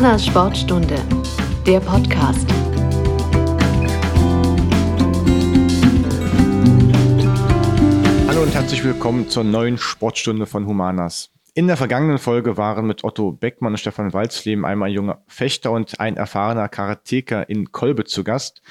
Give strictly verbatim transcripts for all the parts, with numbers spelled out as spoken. Humanas Sportstunde, der Podcast. Hallo und herzlich willkommen zur neuen Sportstunde von Humanas. In der vergangenen Folge waren mit Otto Beckmann und Stefan Walzleben einmal ein junger Fechter und ein erfahrener Karateker in Kolbe zu Gast,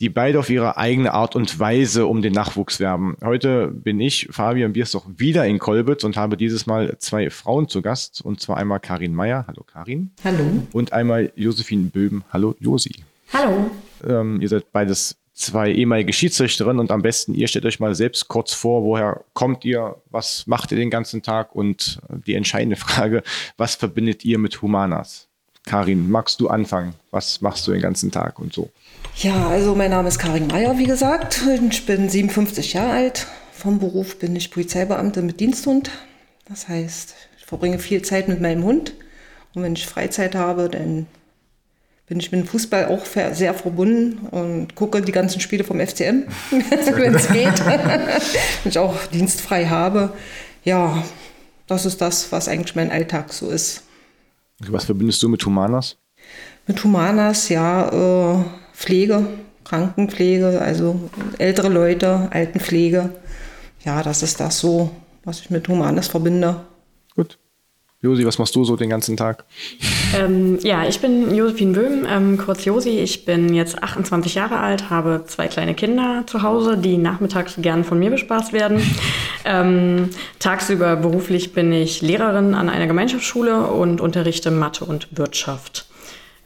die beide auf ihre eigene Art und Weise um den Nachwuchs werben. Heute bin ich, Fabian Bierstoch, wieder in Kolbitz und habe dieses Mal zwei Frauen zu Gast. Und zwar einmal Karin Meyer. Hallo Karin. Hallo. Und einmal Josefin Böhm. Hallo Josi. Hallo. Ähm, ihr seid beides zwei ehemalige Schiedsrichterinnen und am besten, ihr stellt euch mal selbst kurz vor, woher kommt ihr, was macht ihr den ganzen Tag und die entscheidende Frage, was verbindet ihr mit Humanas? Karin, magst du anfangen? Was machst du den ganzen Tag und so? Ja, also mein Name ist Karin Meyer, wie gesagt. Ich bin siebenundfünfzig Jahre alt. Vom Beruf bin ich Polizeibeamte mit Diensthund. Das heißt, ich verbringe viel Zeit mit meinem Hund. Und wenn ich Freizeit habe, dann bin ich mit dem Fußball auch sehr verbunden und gucke die ganzen Spiele vom F C M, wenn es geht. Wenn ich auch dienstfrei habe. Ja, das ist das, was eigentlich mein Alltag so ist. Was verbindest du mit Humanas? Mit Humanas, ja, äh, Pflege, Krankenpflege, also ältere Leute, Altenpflege. Ja, das ist das so, was ich mit Humanas verbinde. Gut. Josi, was machst du so den ganzen Tag? Ähm, ja, ich bin Josefin Böhm, ähm, kurz Josi. Ich bin jetzt achtundzwanzig Jahre alt, habe zwei kleine Kinder zu Hause, die nachmittags gern von mir bespaßt werden. Ähm, tagsüber beruflich bin ich Lehrerin an einer Gemeinschaftsschule und unterrichte Mathe und Wirtschaft.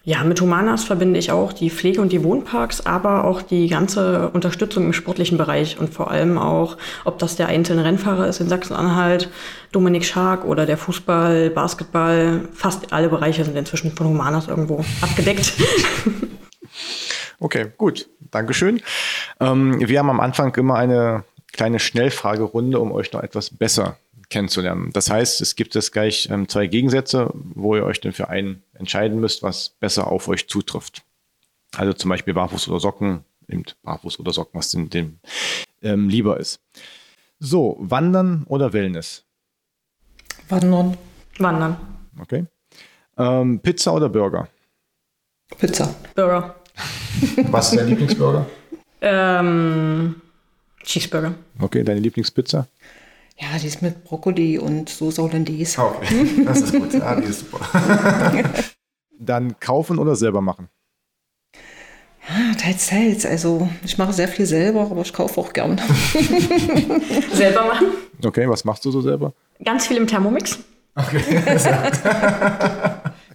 Ja, mit Humanas verbinde ich auch die Pflege und die Wohnparks, aber auch die ganze Unterstützung im sportlichen Bereich und vor allem auch, ob das der einzelne Rennfahrer ist in Sachsen-Anhalt, Dominik Schark oder der Fußball, Basketball, fast alle Bereiche sind inzwischen von Humanas irgendwo abgedeckt. Okay, gut, Dankeschön. Ähm, wir haben am Anfang immer eine kleine Schnellfragerunde, um euch noch etwas besser kennenzulernen. Das heißt, es gibt jetzt gleich ähm, zwei Gegensätze, wo ihr euch dann für einen entscheiden müsst, was besser auf euch zutrifft. Also zum Beispiel Barfuß oder Socken, nehmt Barfuß oder Socken, was denn dem ähm, lieber ist. So, Wandern oder Wellness? Wandern. Wandern. Okay. Ähm, Pizza oder Burger? Pizza. Burger. Was ist dein Lieblingsburger? Ähm, Cheeseburger. Okay, deine Lieblingspizza? Ja, die ist mit Brokkoli und Soße Hollandaise. Okay, das ist gut. Ja, die ist super. Dann kaufen oder selber machen? Ja, teils, teils. Also ich mache sehr viel selber, aber ich kaufe auch gern. Selber machen. Okay, was machst du so selber? Ganz viel im Thermomix. Okay, da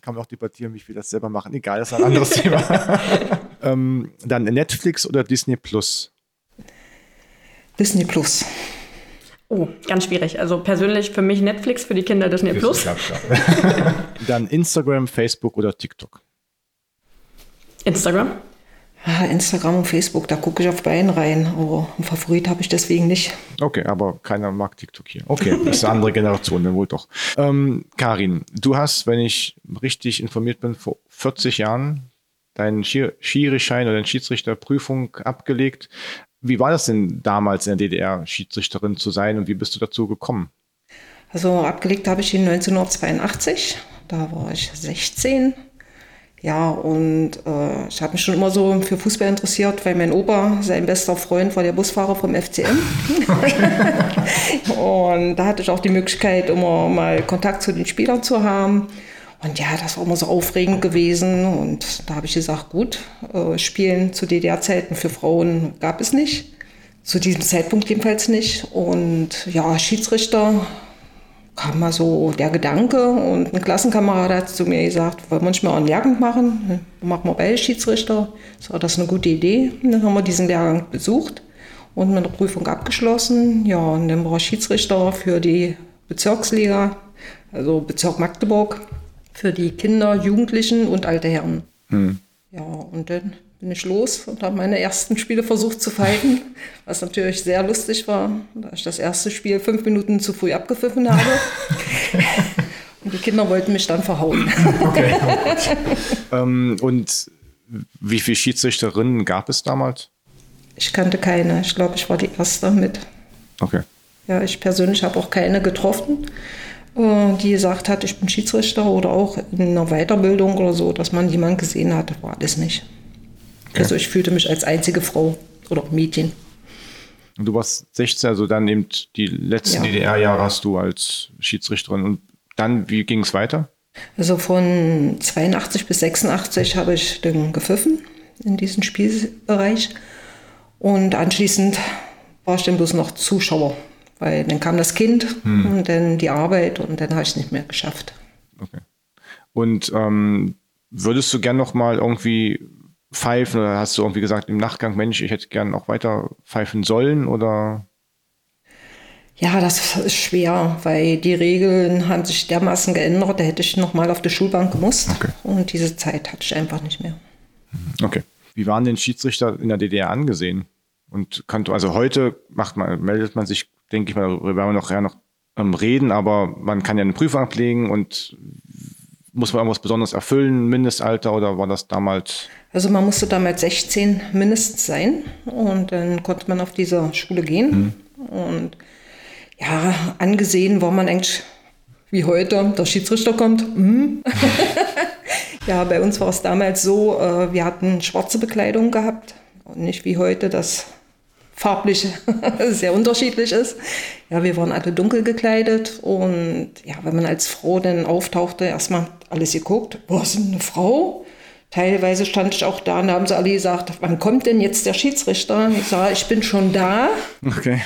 kann man auch debattieren, wie viel das selber machen. Egal, das ist ein anderes Thema. ähm, dann Netflix oder Disney Plus? Disney Plus. Oh, ganz schwierig. Also persönlich für mich Netflix, für die Kinder Disney Plus. Dann Instagram, Facebook oder TikTok? Instagram. Ja, Instagram und Facebook, da gucke ich auf beiden rein. Aber einen Favorit habe ich deswegen nicht. Okay, aber keiner mag TikTok hier. Okay, das ist eine andere Generation, dann wohl doch. Ähm, Karin, du hast, wenn ich richtig informiert bin, vor vierzig Jahren deinen Schiri-Schein oder deine Schiedsrichterprüfung abgelegt. Wie war das denn damals in der D D R, Schiedsrichterin zu sein und wie bist du dazu gekommen? Also abgelegt habe ich ihn neunzehnhundertzweiundachtzig, da war ich sechzehn. Ja, und äh, ich habe mich schon immer so für Fußball interessiert, weil mein Opa, sein bester Freund, war der Busfahrer vom F C M. Und da hatte ich auch die Möglichkeit, immer mal Kontakt zu den Spielern zu haben. Und ja, das war immer so aufregend gewesen und da habe ich gesagt, gut, äh, Spielen zu D D R-Zeiten für Frauen gab es nicht, zu diesem Zeitpunkt jedenfalls nicht. Und ja, Schiedsrichter kam mal so der Gedanke und ein Klassenkamerad hat zu mir gesagt, wollen wir nicht mal einen Lehrgang machen, machen wir beide Schiedsrichter, so, das ist eine gute Idee. Und dann haben wir diesen Lehrgang besucht und meine Prüfung abgeschlossen. Ja, und dann war ich Schiedsrichter für die Bezirksliga, also Bezirk Magdeburg. Für die Kinder, Jugendlichen und alte Herren. Hm. Ja, und dann bin ich los und habe meine ersten Spiele versucht zu fighten, was natürlich sehr lustig war, da ich das erste Spiel fünf Minuten zu früh abgepfiffen habe. Und die Kinder wollten mich dann verhauen. Okay. ähm, und wie viele Schiedsrichterinnen gab es damals? Ich kannte keine. Ich glaube, ich war die erste mit. Okay. Ja, ich persönlich habe auch keine getroffen. die gesagt hat, ich bin Schiedsrichter oder auch in einer Weiterbildung oder so, dass man jemanden gesehen hat, war das nicht. Okay. Also ich fühlte mich als einzige Frau oder Mädchen. Und du warst sechzehn, also dann eben die letzten ja. D D R-Jahre warst du als Schiedsrichterin. Und dann, wie ging es weiter? Also von zweiundachtzig bis sechsundachtzig habe ich dann gepfiffen in diesem Spielbereich. Und anschließend war ich dann bloß noch Zuschauer, weil dann kam das Kind hm. und dann die Arbeit und dann habe ich es nicht mehr geschafft. Okay. Und ähm, würdest du gern noch mal irgendwie pfeifen oder hast du irgendwie gesagt im Nachgang, Mensch, ich hätte gern auch weiter pfeifen sollen oder? Ja, das ist schwer, weil die Regeln haben sich dermaßen geändert, da hätte ich nochmal auf die Schulbank gemusst. Okay. Und diese Zeit hatte ich einfach nicht mehr. Okay. Wie waren denn Schiedsrichter in der D D R angesehen? Und kann, also heute macht man, meldet man sich, denke ich mal, darüber werden wir noch, ja, noch reden, aber man kann ja eine Prüfung ablegen und muss man irgendwas Besonderes erfüllen, Mindestalter oder war das damals? Also man musste damals sechzehn mindestens sein und dann konnte man auf diese Schule gehen. Hm. Und ja, angesehen war man eigentlich wie heute, der Schiedsrichter kommt. Hm. Ja, bei uns war es damals so, wir hatten schwarze Bekleidung gehabt und nicht wie heute, dass farblich sehr unterschiedlich ist. Ja, wir waren alle dunkel gekleidet und ja, wenn man als Frau dann auftauchte, erstmal alles geguckt, boah, ist eine Frau? Teilweise stand ich auch da und da haben sie alle gesagt, wann kommt denn jetzt der Schiedsrichter? Ich sage, ich bin schon da. Okay.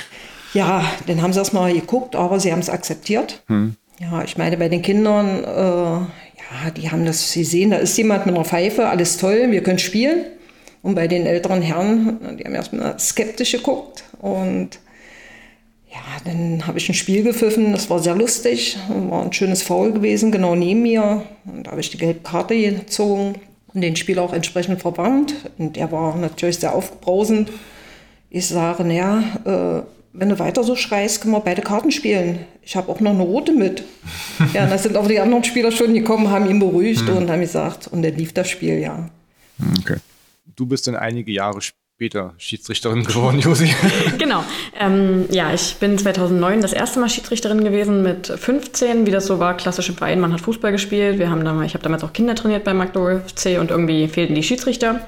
Ja, dann haben sie erstmal geguckt, aber sie haben es akzeptiert. Hm. Ja, ich meine, bei den Kindern, äh, ja, die haben das, sie sehen, da ist jemand mit einer Pfeife, alles toll, wir können spielen. Und bei den älteren Herren, die haben erstmal skeptisch geguckt. Und ja, dann habe ich ein Spiel gepfiffen, das war sehr lustig. War ein schönes Foul gewesen, genau neben mir. Und da habe ich die gelbe Karte gezogen und den Spieler auch entsprechend verbannt. Und er war natürlich sehr aufbrausend. Ich sage, naja, äh, wenn du weiter so schreist, können wir beide Karten spielen. Ich habe auch noch eine rote mit. Ja, da sind auch die anderen Spieler schon gekommen, haben ihn beruhigt mhm. und haben gesagt, und dann lief das Spiel, ja. Okay. Du bist dann einige Jahre später Schiedsrichterin geworden, Josi. Genau. Ähm, ja, ich bin zweitausendneun das erste Mal Schiedsrichterin gewesen mit fünfzehn, wie das so war, klassisch im Verein. Man hat Fußball gespielt. Wir haben damals, ich habe damals auch Kinder trainiert bei Magdeburg F F C und irgendwie fehlten die Schiedsrichter.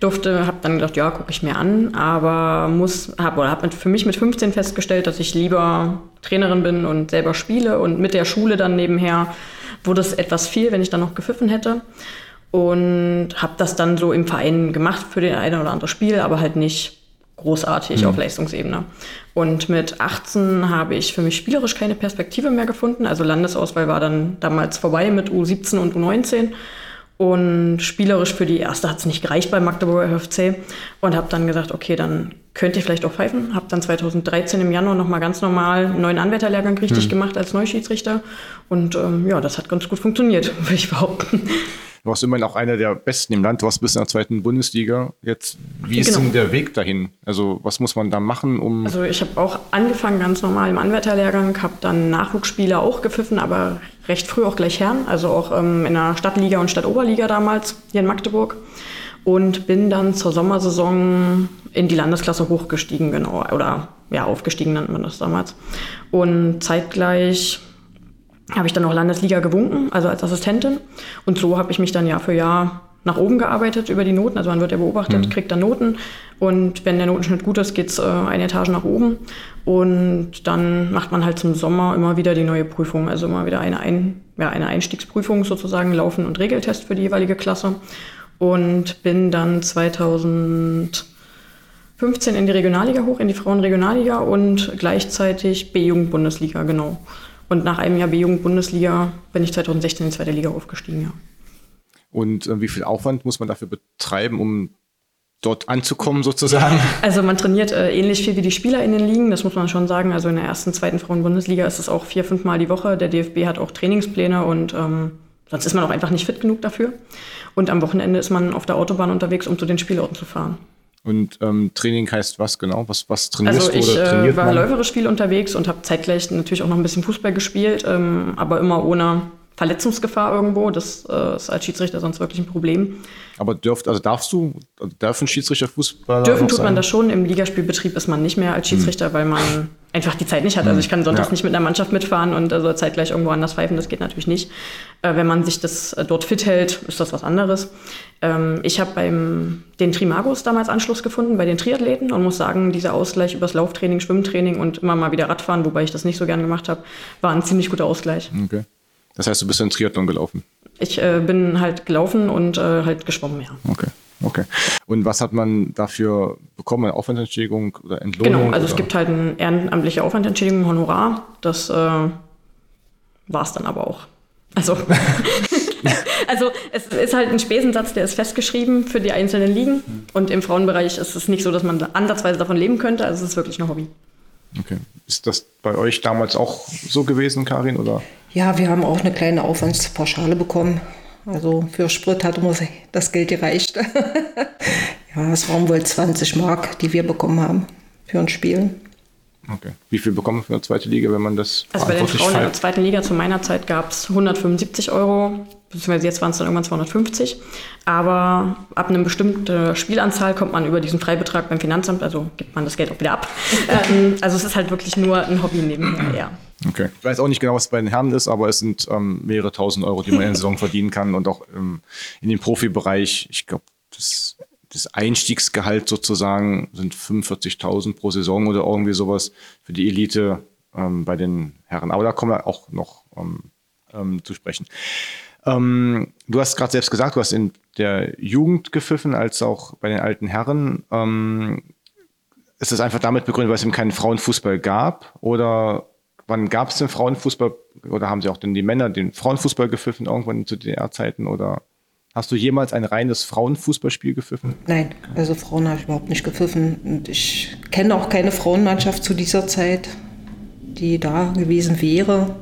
Durfte, habe dann gedacht, ja, gucke ich mir an, aber muss, habe oder habe für mich mit fünfzehn festgestellt, dass ich lieber Trainerin bin und selber spiele und mit der Schule dann nebenher wurde es etwas viel, wenn ich dann noch gepfiffen hätte. Und habe das dann so im Verein gemacht für den einen oder anderen Spiel, aber halt nicht großartig mhm. auf Leistungsebene. Und mit achtzehn habe ich für mich spielerisch keine Perspektive mehr gefunden. Also Landesauswahl war dann damals vorbei mit U siebzehn und U neunzehn. Und spielerisch für die erste hat es nicht gereicht bei Magdeburg F F C. Und habe dann gesagt, okay, dann könnt ihr vielleicht auch pfeifen. Habe dann zweitausenddreizehn im Januar nochmal ganz normal einen neuen Anwärterlehrgang richtig mhm. gemacht als Neuschiedsrichter. Und ähm, ja, das hat ganz gut funktioniert, würde ich behaupten. Du warst immerhin auch einer der Besten im Land. Du warst bis in der zweiten Bundesliga. Jetzt, wie ist genau. denn der Weg dahin? Also was muss man da machen, um... Also ich habe auch angefangen ganz normal im Anwärterlehrgang, habe dann Nachwuchsspieler auch gepfiffen, aber recht früh auch gleich Herren. Also auch ähm, in der Stadtliga und Stadtoberliga damals hier in Magdeburg. Und bin dann zur Sommersaison in die Landesklasse hochgestiegen, genau. Oder ja, aufgestiegen nannte man das damals. Und zeitgleich... habe ich dann auch Landesliga gewunken, also als Assistentin. Und so habe ich mich dann Jahr für Jahr nach oben gearbeitet über die Noten. Also man wird ja beobachtet, mhm. kriegt dann Noten. Und wenn der Notenschnitt gut ist, geht es äh, eine Etage nach oben. Und dann macht man halt zum Sommer immer wieder die neue Prüfung. Also immer wieder eine, Ein- ja, eine Einstiegsprüfung sozusagen, Laufen und Regeltest für die jeweilige Klasse. Und bin dann zweitausendfünfzehn in die Regionalliga hoch, in die Frauenregionalliga und gleichzeitig B-Jugend-Bundesliga, genau. Und nach einem Jahr B-Jugend-Bundesliga bin ich zweitausendsechzehn in die zweite Liga aufgestiegen, ja. Und äh, wie viel Aufwand muss man dafür betreiben, um dort anzukommen sozusagen? Also man trainiert äh, ähnlich viel wie die Spieler in den Ligen, das muss man schon sagen. Also in der ersten, zweiten Frauen-Bundesliga ist es auch vier, fünf Mal die Woche. Der D F B hat auch Trainingspläne und ähm, sonst ist man auch einfach nicht fit genug dafür. Und am Wochenende ist man auf der Autobahn unterwegs, um zu den Spielorten zu fahren. Und ähm, Training heißt was genau? Was, was trainierst du? Also ich oder äh, war man? läuferisch viel unterwegs und habe zeitgleich natürlich auch noch ein bisschen Fußball gespielt, ähm, aber immer ohne Verletzungsgefahr irgendwo. Das äh, ist als Schiedsrichter sonst wirklich ein Problem. Aber dürft, also darfst du, dürfen Schiedsrichter Fußballer? Dürfen tut sein? Man das schon. Im Ligaspielbetrieb ist man nicht mehr als Schiedsrichter, hm. weil man einfach die Zeit nicht hat. Also ich kann sonntags ja. nicht mit einer Mannschaft mitfahren und also zeitgleich irgendwo anders pfeifen, das geht natürlich nicht. Äh, wenn man sich das äh, dort fit hält, ist das was anderes. Ähm, ich habe beim den Trimagos damals Anschluss gefunden, bei den Triathleten, und muss sagen, dieser Ausgleich übers Lauftraining, Schwimmtraining und immer mal wieder Radfahren, wobei ich das nicht so gerne gemacht habe, war ein ziemlich guter Ausgleich. Okay. Das heißt, du bist in Triathlon gelaufen? Ich äh, bin halt gelaufen und äh, halt geschwommen, ja. Okay. Okay. Und was hat man dafür bekommen? Eine Aufwandsentschädigung oder Entlohnung? Genau, also oder? Es gibt halt eine ehrenamtliche Aufwandsentschädigung, ein Honorar. Das äh, war es dann aber auch. Also, also es ist halt ein Spesensatz, der ist festgeschrieben für die einzelnen Ligen. Und im Frauenbereich ist es nicht so, dass man ansatzweise davon leben könnte. Also es ist wirklich ein Hobby. Okay. Ist das bei euch damals auch so gewesen, Karin? Oder? Ja, wir haben auch eine kleine Aufwandspauschale bekommen. Also für Sprit hat uns das Geld gereicht. Ja, es waren wohl zwanzig Mark, die wir bekommen haben für ein Spiel. Okay. Wie viel bekommen wir für eine zweite Liga, wenn man das also bei den Frauen in der zweiten Liga zu meiner Zeit gab es hundertfünfundsiebzig Euro, beziehungsweise jetzt waren es dann irgendwann zweihundertfünfzig. Aber ab einer bestimmten Spielanzahl kommt man über diesen Freibetrag beim Finanzamt, also gibt man das Geld auch wieder ab. ähm, also es ist halt wirklich nur ein Hobby nebenher, ja. Okay. Ich weiß auch nicht genau, was bei den Herren ist, aber es sind ähm, mehrere tausend Euro, die man in der Saison verdienen kann, und auch ähm, in dem Profibereich, ich glaube, das, das Einstiegsgehalt sozusagen sind fünfundvierzigtausend pro Saison oder irgendwie sowas für die Elite ähm, bei den Herren. Aber da kommen wir auch noch ähm, ähm, zu sprechen. Ähm, du hast gerade selbst gesagt, du hast in der Jugend gepfiffen, als auch bei den alten Herren. Ähm, ist das einfach damit begründet, weil es eben keinen Frauenfußball gab, oder... Wann gab es den Frauenfußball, oder haben sie auch denn die Männer den Frauenfußball gepfiffen irgendwann zu D D R-Zeiten, oder hast du jemals ein reines Frauenfußballspiel gepfiffen? Nein, also Frauen habe ich überhaupt nicht gepfiffen, und ich kenne auch keine Frauenmannschaft zu dieser Zeit, die da gewesen wäre.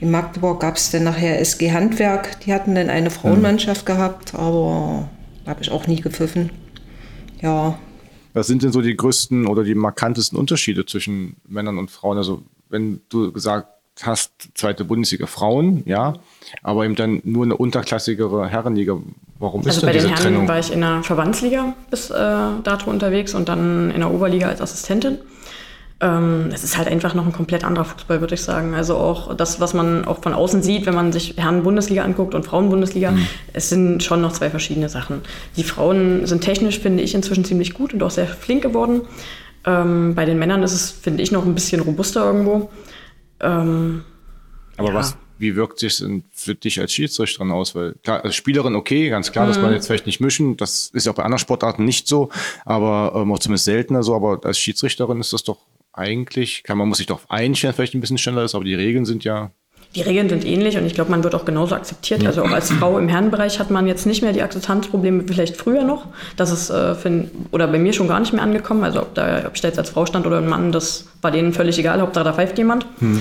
In Magdeburg gab es dann nachher S G Handwerk, die hatten dann eine Frauenmannschaft mhm. gehabt, aber da habe ich auch nie gepfiffen, ja. Was sind denn so die größten oder die markantesten Unterschiede zwischen Männern und Frauen, also wenn du gesagt hast, zweite Bundesliga Frauen, ja, aber eben dann nur eine unterklassigere Herrenliga. Warum ist denn diese Trennung? Also bei den Herren war ich in der Verbandsliga bis äh, dato unterwegs und dann in der Oberliga als Assistentin. Ähm, es ist halt einfach noch ein komplett anderer Fußball, würde ich sagen. Also auch das, was man auch von außen sieht, wenn man sich Herren-Bundesliga anguckt und Frauen-Bundesliga, mhm. es sind schon noch zwei verschiedene Sachen. Die Frauen sind technisch, finde ich, inzwischen ziemlich gut und auch sehr flink geworden. Ähm, bei den Männern ist es, finde ich, noch ein bisschen robuster irgendwo. Ähm, Aber ja. was, wie wirkt sich das für dich als Schiedsrichterin aus? Weil klar, als Spielerin okay, ganz klar, mhm. dass man jetzt vielleicht nicht mischen. Das ist ja auch bei anderen Sportarten nicht so, aber ähm, auch zumindest seltener so. Aber als Schiedsrichterin ist das doch eigentlich, kann man muss sich doch einstellen, vielleicht ein bisschen schneller ist, aber die Regeln sind ja... Die Regeln sind ähnlich, und ich glaube, man wird auch genauso akzeptiert. Also auch als Frau im Herrenbereich hat man jetzt nicht mehr die Akzeptanzprobleme wie vielleicht früher noch. Das ist äh, für, oder bei mir schon gar nicht mehr angekommen. Also ob, da, ob ich da jetzt als Frau stand oder ein Mann, das war denen völlig egal, Hauptsache da pfeift jemand. Hm.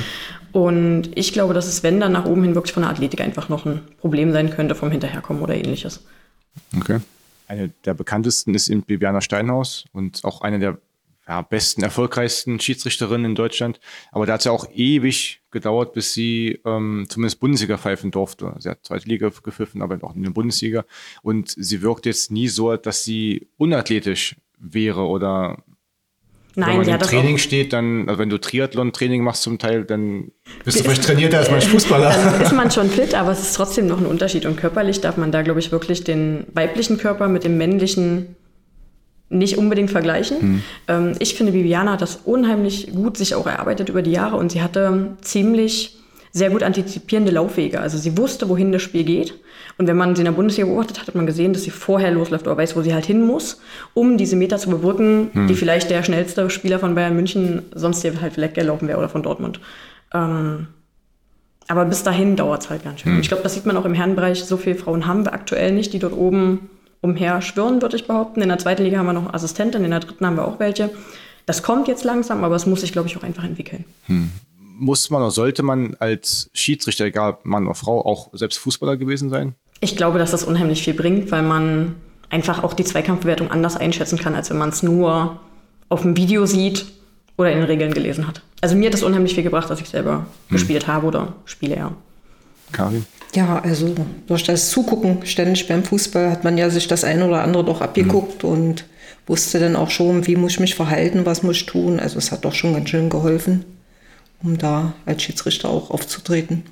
Und ich glaube, dass es, wenn dann nach oben hin wirklich von der Athletik einfach noch ein Problem sein könnte, vom Hinterherkommen oder Ähnliches. Okay. Eine der bekanntesten ist eben Bibiana Steinhaus und auch eine der Ja, besten, erfolgreichsten Schiedsrichterin in Deutschland. Aber da hat es ja auch ewig gedauert, bis sie ähm, zumindest Bundesliga pfeifen durfte. Sie hat zweite Liga gepfiffen, aber auch in der Bundesliga. Und sie wirkt jetzt nie so, dass sie unathletisch wäre oder... Nein, wenn man ja, im Training das steht, dann, also wenn du Triathlon-Training machst zum Teil, dann bist ist, du vielleicht trainierter als mein Fußballer. Dann ist man schon fit, aber es ist trotzdem noch ein Unterschied. Und körperlich darf man da, glaube ich, wirklich den weiblichen Körper mit dem männlichen nicht unbedingt vergleichen. Hm. Ich finde, Bibiana hat das unheimlich gut sich auch erarbeitet über die Jahre, und sie hatte ziemlich sehr gut antizipierende Laufwege. Also sie wusste, wohin das Spiel geht. Und wenn man sie in der Bundesliga beobachtet hat, hat man gesehen, dass sie vorher losläuft oder weiß, wo sie halt hin muss, um diese Meter zu überbrücken, hm. die vielleicht der schnellste Spieler von Bayern München sonst hier halt vielleicht gelaufen wäre oder von Dortmund. Ähm, aber bis dahin dauert es halt ganz schön. Hm. Ich glaube, das sieht man auch im Herrenbereich. So viele Frauen haben wir aktuell nicht, die dort oben umher schwirren, würde ich behaupten. In der zweiten Liga haben wir noch Assistenten, in der dritten haben wir auch welche. Das kommt jetzt langsam, aber es muss sich, glaube ich, auch einfach entwickeln. Hm. Muss man oder sollte man als Schiedsrichter, egal Mann oder Frau, auch selbst Fußballer gewesen sein? Ich glaube, dass das unheimlich viel bringt, weil man einfach auch die Zweikampfbewertung anders einschätzen kann, als wenn man es nur auf dem Video sieht oder in den Regeln gelesen hat. Also mir hat das unheimlich viel gebracht, dass ich selber hm. gespielt habe oder spiele, ja. Karin? Ja, also durch das Zugucken ständig beim Fußball hat man ja sich das ein oder andere doch abgeguckt mhm. und wusste dann auch schon, wie muss ich mich verhalten, was muss ich tun. Also es hat doch schon ganz schön geholfen, um da als Schiedsrichter auch aufzutreten.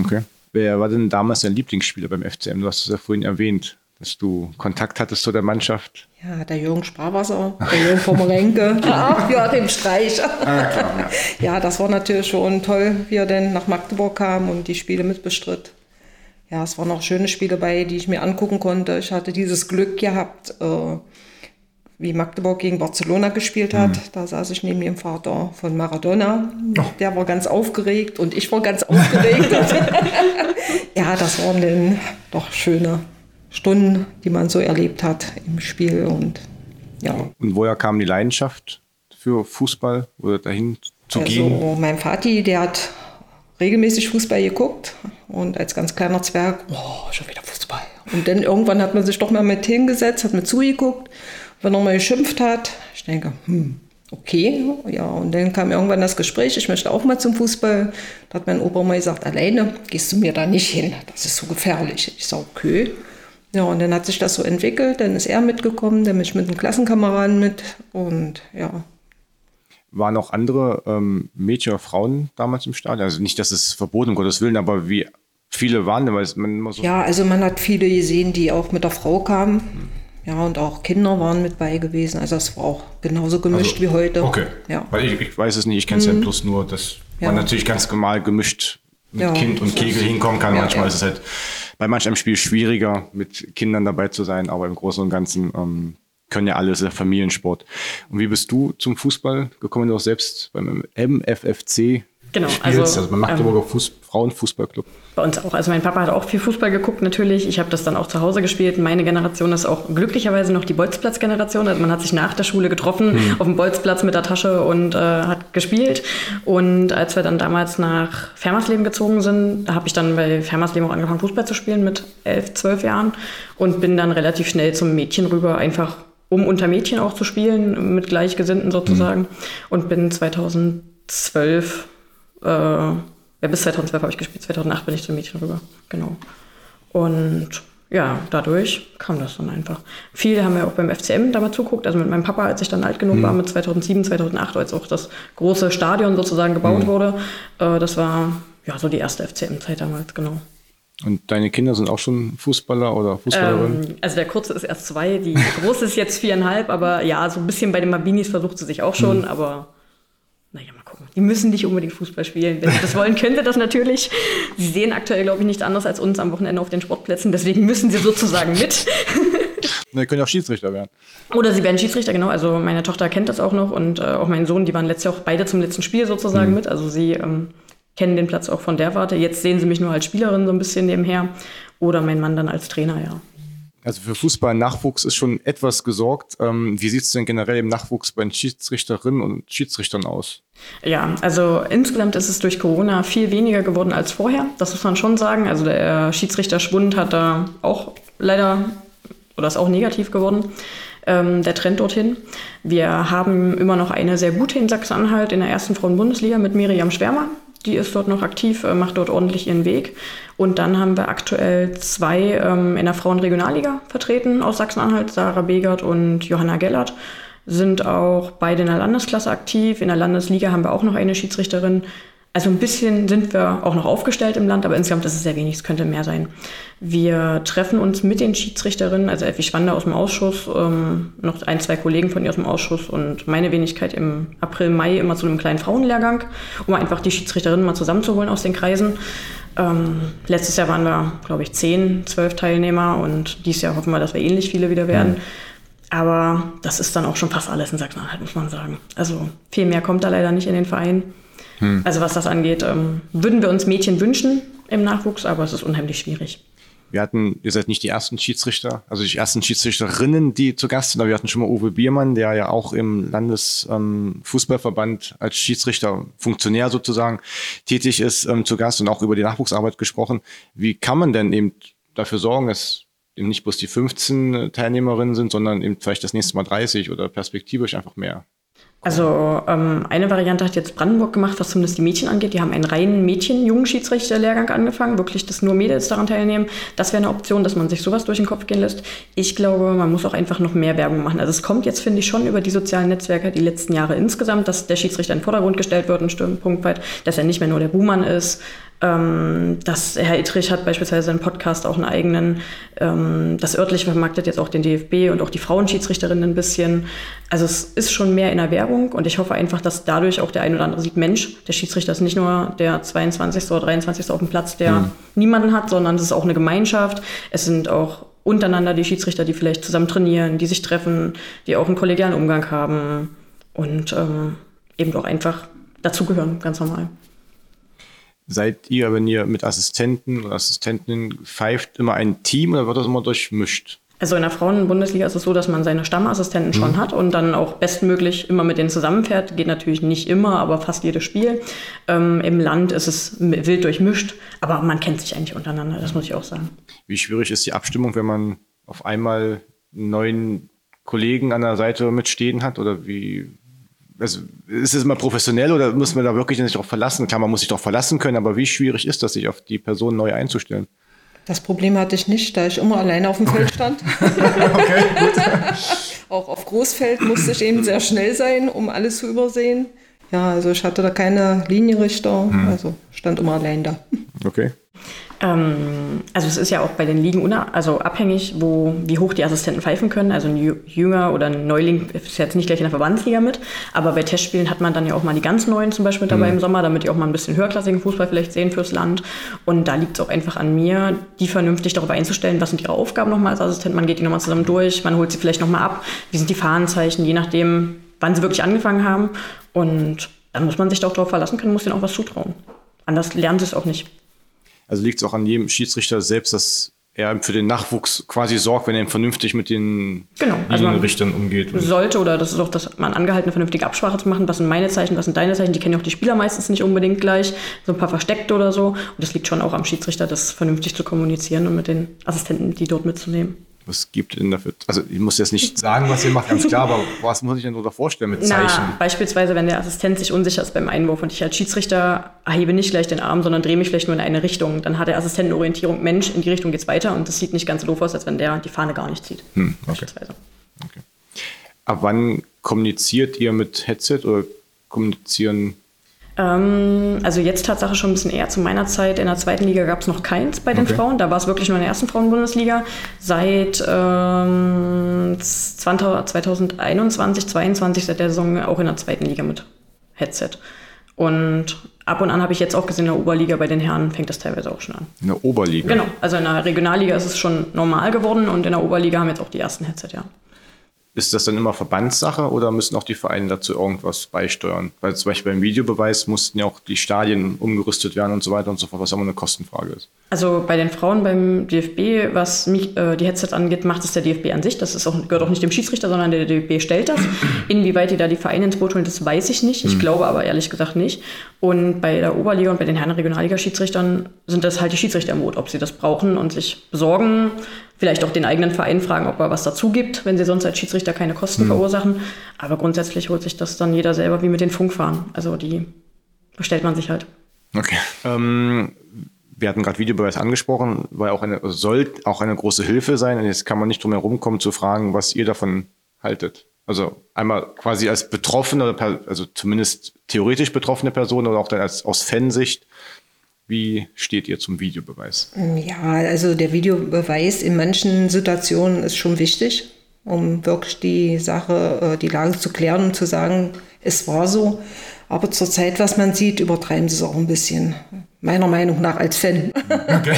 Okay. Wer war denn damals dein Lieblingsspieler beim F C M? Du hast es ja vorhin erwähnt, dass du Kontakt hattest zu der Mannschaft. Ja, der Jürgen Sparwasser, der Jürgen Pomerenke. Ach ja, dem Streich. Ah, klar, ja. Ja, das war natürlich schon toll, wie er denn nach Magdeburg kam und die Spiele mitbestritt. Ja, es waren auch schöne Spiele bei, die ich mir angucken konnte. Ich hatte dieses Glück gehabt, äh, wie Magdeburg gegen Barcelona gespielt hat. Mhm. Da saß ich neben dem Vater von Maradona. Oh. Der war ganz aufgeregt und ich war ganz aufgeregt. Ja, das waren dann doch schöne Stunden, die man so erlebt hat im Spiel. Und, ja. Und woher kam die Leidenschaft für Fußball oder dahin zu also, gehen? Mein Vati, der hat regelmäßig Fußball geguckt und als ganz kleiner Zwerg, oh, schon wieder Fußball. Und dann irgendwann hat man sich doch mal mit hingesetzt, hat mir zugeguckt, wenn er mal geschimpft hat. Ich denke, hm, okay. Ja, und dann kam irgendwann das Gespräch, ich möchte auch mal zum Fußball. Da hat mein Opa mal gesagt, alleine gehst du mir da nicht hin, das ist so gefährlich. Ich sage, okay. Ja, und dann hat sich das so entwickelt, dann ist er mitgekommen, dann bin ich mit einem Klassenkameraden mit und ja. Waren auch andere ähm, Mädchen oder Frauen damals im Stadion? Also nicht, dass es verboten, um Gottes Willen, aber wie viele waren denn? Weil man immer so ja, also man hat viele gesehen, die auch mit der Frau kamen. Hm. Ja, und auch Kinder waren mit bei gewesen. Also das war auch genauso gemischt also, wie heute. Okay, ja. Weil ich, ich weiß es nicht, ich kenne es hm. ja bloß nur, dass ja. man natürlich ganz normal gemischt mit ja. Kind und Kegel hinkommen kann. Ja, manchmal ja. ist es halt bei manch einem Spiel schwieriger, mit Kindern dabei zu sein, aber im Großen und Ganzen ähm, können ja alle, ist ja Familiensport. Und wie bist du zum Fußball gekommen? Du auch selbst beim M F F C genau, spielst, also, also beim Magdeburger ähm, Fuß- Frauenfußballclub. Bei uns auch. Also mein Papa hat auch viel Fußball geguckt natürlich. Ich habe das dann auch zu Hause gespielt. Meine Generation ist auch glücklicherweise noch die Bolzplatz-Generation. Also man hat sich nach der Schule getroffen, mhm. auf dem Bolzplatz mit der Tasche und äh, hat gespielt. Und als wir dann damals nach Färmasleben gezogen sind, habe ich dann bei Färmasleben auch angefangen Fußball zu spielen mit elf, zwölf Jahren und bin dann relativ schnell zum Mädchen rüber, einfach um unter Mädchen auch zu spielen, mit Gleichgesinnten sozusagen. Mhm. Und bin zweitausendzwölf, äh, ja bis zweitausendzwölf habe ich gespielt, zweitausendacht bin ich zum Mädchen rüber, genau. Und ja, dadurch kam das dann einfach. Viele haben ja auch beim F C M damals zuguckt, also mit meinem Papa, als ich dann alt genug mhm. war, mit zweitausendsieben, zweitausendacht, als auch das große Stadion sozusagen gebaut mhm. wurde. Äh, das war ja so die erste F C M-Zeit damals, genau. Und deine Kinder sind auch schon Fußballer oder Fußballerin? Ähm, also der Kurze ist erst zwei, die Große ist jetzt viereinhalb, aber ja, so ein bisschen bei den Mabinis versucht sie sich auch schon, mhm. aber naja, mal gucken. Die müssen nicht unbedingt Fußball spielen. Wenn sie das wollen, könnte das natürlich. Sie sehen aktuell, glaube ich, nichts anderes als uns am Wochenende auf den Sportplätzen, deswegen müssen sie sozusagen mit. Die können auch Schiedsrichter werden. Oder sie werden Schiedsrichter, genau. Also meine Tochter kennt das auch noch und äh, auch mein Sohn, die waren letztes Jahr auch beide zum letzten Spiel sozusagen mhm. mit, also sie... Ähm, kennen den Platz auch von der Warte. Jetzt sehen sie mich nur als Spielerin so ein bisschen nebenher oder mein Mann dann als Trainer, ja. Also für Fußball-Nachwuchs ist schon etwas gesorgt. Wie sieht es denn generell im Nachwuchs bei den Schiedsrichterinnen und Schiedsrichtern aus? Ja, also insgesamt ist es durch Corona viel weniger geworden als vorher. Das muss man schon sagen. Also der Schiedsrichterschwund hat da auch leider oder ist auch negativ geworden. Der Trend dorthin. Wir haben immer noch eine sehr gute in Sachsen-Anhalt in der ersten Frauen-Bundesliga mit Miriam Schwärmer. Die ist dort noch aktiv, macht dort ordentlich ihren Weg. Und dann haben wir aktuell zwei ähm, in der Frauenregionalliga vertreten aus Sachsen-Anhalt, Sarah Begert und Johanna Gellert. Sind auch beide in der Landesklasse aktiv. In der Landesliga haben wir auch noch eine Schiedsrichterin. Also ein bisschen sind wir auch noch aufgestellt im Land, aber insgesamt ist es sehr wenig, es könnte mehr sein. Wir treffen uns mit den Schiedsrichterinnen, also Elfie Schwander aus dem Ausschuss, ähm, noch ein, zwei Kollegen von ihr aus dem Ausschuss und meine Wenigkeit im April, Mai immer zu einem kleinen Frauenlehrgang, um einfach die Schiedsrichterinnen mal zusammenzuholen aus den Kreisen. Ähm, letztes Jahr waren wir, glaube ich, zehn, zwölf Teilnehmer und dieses Jahr hoffen wir, dass wir ähnlich viele wieder werden. Mhm. Aber das ist dann auch schon fast alles in Sachsen-Anhalt, muss man sagen. Also viel mehr kommt da leider nicht in den Verein. Hm. Also was das angeht, ähm, würden wir uns Mädchen wünschen im Nachwuchs, aber es ist unheimlich schwierig. Wir hatten, ihr seid nicht die ersten Schiedsrichter, also die ersten Schiedsrichterinnen, die zu Gast sind, aber wir hatten schon mal Uwe Biermann, der ja auch im Landesfußballverband ähm, als Schiedsrichter, Funktionär sozusagen, tätig ist, ähm, zu Gast und auch über die Nachwuchsarbeit gesprochen. Wie kann man denn eben dafür sorgen, dass eben nicht bloß die fünfzehn Teilnehmerinnen sind, sondern eben vielleicht das nächste Mal dreißig oder perspektivisch einfach mehr? Also ähm, eine Variante hat jetzt Brandenburg gemacht, was zumindest die Mädchen angeht. Die haben einen reinen Mädchen-Jugendschiedsrichter-Lehrgang angefangen, wirklich, dass nur Mädels daran teilnehmen. Das wäre eine Option, dass man sich sowas durch den Kopf gehen lässt. Ich glaube, man muss auch einfach noch mehr Werbung machen. Also es kommt jetzt, finde ich, schon über die sozialen Netzwerke die letzten Jahre insgesamt, dass der Schiedsrichter in den Vordergrund gestellt wird, ein Stück weit, dass er nicht mehr nur der Buhmann ist. Ähm, dass Herr Ittrich hat beispielsweise einen Podcast, auch einen eigenen. Ähm, das örtliche vermarktet jetzt auch den D F B und auch die Frauenschiedsrichterinnen ein bisschen. Also es ist schon mehr in der Werbung und ich hoffe einfach, dass dadurch auch der ein oder andere sieht, Mensch, der Schiedsrichter ist nicht nur der zweiundzwanzigste oder dreiundzwanzigste auf dem Platz, der mhm. niemanden hat, sondern es ist auch eine Gemeinschaft. Es sind auch untereinander die Schiedsrichter, die vielleicht zusammen trainieren, die sich treffen, die auch einen kollegialen Umgang haben und ähm, eben auch einfach dazugehören, ganz normal. Seid ihr, wenn ihr mit Assistenten oder Assistentinnen pfeift, immer ein Team oder wird das immer durchmischt? Also in der Frauen-Bundesliga ist es so, dass man seine Stammassistenten schon mhm. hat und dann auch bestmöglich immer mit denen zusammenfährt. Geht natürlich nicht immer, aber fast jedes Spiel. Ähm, Im Land ist es wild durchmischt, aber man kennt sich eigentlich untereinander, das muss ich auch sagen. Wie schwierig ist die Abstimmung, wenn man auf einmal einen neuen Kollegen an der Seite mitstehen hat oder wie... Also ist es immer professionell oder muss man da wirklich nicht drauf verlassen? Klar, man muss sich drauf verlassen können, aber wie schwierig ist das, sich auf die Person neu einzustellen? Das Problem hatte ich nicht, da ich immer alleine auf dem Feld stand. Okay, gut. Auch auf Großfeld musste ich eben sehr schnell sein, um alles zu übersehen. Ja, also ich hatte da keine Linienrichter, hm. also stand immer allein da. Okay. Ähm, also es ist ja auch bei den Ligen una- also abhängig, wo, wie hoch die Assistenten pfeifen können. Also ein Jünger oder ein Neuling ist jetzt nicht gleich in der Verbandsliga mit, aber bei Testspielen hat man dann ja auch mal die ganz Neuen zum Beispiel dabei mhm. im Sommer, damit die auch mal ein bisschen höherklassigen Fußball vielleicht sehen fürs Land. Und da liegt es auch einfach an mir, die vernünftig darauf einzustellen, was sind ihre Aufgaben nochmal als Assistent. Man geht die nochmal zusammen durch, man holt sie vielleicht nochmal ab, wie sind die Fahnenzeichen, je nachdem, wann sie wirklich angefangen haben. Und dann muss man sich doch darauf verlassen können, muss denen auch was zutrauen. Anders lernen sie es auch nicht. Also liegt es auch an jedem Schiedsrichter selbst, dass er für den Nachwuchs quasi sorgt, wenn er vernünftig mit den genau, also Richtern umgeht. Sollte, oder das ist auch, dass man angehalten, eine vernünftige Absprache zu machen. Was sind meine Zeichen, was sind deine Zeichen? Die kennen ja auch die Spieler meistens nicht unbedingt gleich. So ein paar versteckte oder so. Und das liegt schon auch am Schiedsrichter, das vernünftig zu kommunizieren und mit den Assistenten, die dort mitzunehmen. Was gibt denn dafür? Also ich muss jetzt nicht sagen, was ihr macht, ganz klar, aber was muss ich denn darunter vorstellen mit Zeichen? Na, beispielsweise, wenn der Assistent sich unsicher ist beim Einwurf und ich als Schiedsrichter hebe nicht gleich den Arm, sondern drehe mich vielleicht nur in eine Richtung, dann hat der Assistent eine Orientierung, Mensch, in die Richtung geht's weiter und das sieht nicht ganz so doof aus, als wenn der die Fahne gar nicht zieht. Hm, okay. Okay. Ab wann kommuniziert ihr mit Headset oder kommunizieren... Also jetzt Tatsache schon ein bisschen eher. Zu meiner Zeit in der zweiten Liga gab es noch keins bei den okay. Frauen. Da war es wirklich nur in der ersten Frauen-Bundesliga. Seit ähm, zwanzig einundzwanzig, zweiundzwanzig seit der Saison auch in der zweiten Liga mit Headset. Und ab und an habe ich jetzt auch gesehen, in der Oberliga bei den Herren fängt das teilweise auch schon an. In der Oberliga? Genau, also in der Regionalliga ist es schon normal geworden und in der Oberliga haben jetzt auch die ersten Headset, ja. Ist das dann immer Verbandssache oder müssen auch die Vereine dazu irgendwas beisteuern? Weil zum Beispiel beim Videobeweis mussten ja auch die Stadien umgerüstet werden und so weiter und so fort, was immer eine Kostenfrage ist. Also bei den Frauen beim D F B, was mich, äh, die Headsets angeht, macht es der D F B an sich. Das ist auch, gehört auch nicht dem Schiedsrichter, sondern der D F B stellt das. Inwieweit die da die Vereine ins Boot holen, das weiß ich nicht. Ich hm. glaube aber ehrlich gesagt nicht. Und bei der Oberliga und bei den Herren Regionalliga-Schiedsrichtern sind das halt die Schiedsrichter im Boot, ob sie das brauchen und sich besorgen. Vielleicht auch den eigenen Verein fragen, ob er was dazu gibt, wenn sie sonst als Schiedsrichter keine Kosten mhm. verursachen. Aber grundsätzlich holt sich das dann jeder selber, wie mit den Funkfahren. Also die bestellt man sich halt. Okay. Ähm, wir hatten gerade Videobeweis angesprochen, weil auch eine, soll auch eine große Hilfe sein. Und jetzt kann man nicht drum herum kommen zu fragen, was ihr davon haltet. Also einmal quasi als Betroffene, also zumindest theoretisch betroffene Person oder auch dann als, aus Fansicht. Wie steht ihr zum Videobeweis? Ja, also der Videobeweis in manchen Situationen ist schon wichtig, um wirklich die Sache, die Lage zu klären und um zu sagen, es war so. Aber zur Zeit, was man sieht, übertreiben sie es auch ein bisschen. Meiner Meinung nach als Fan. Okay.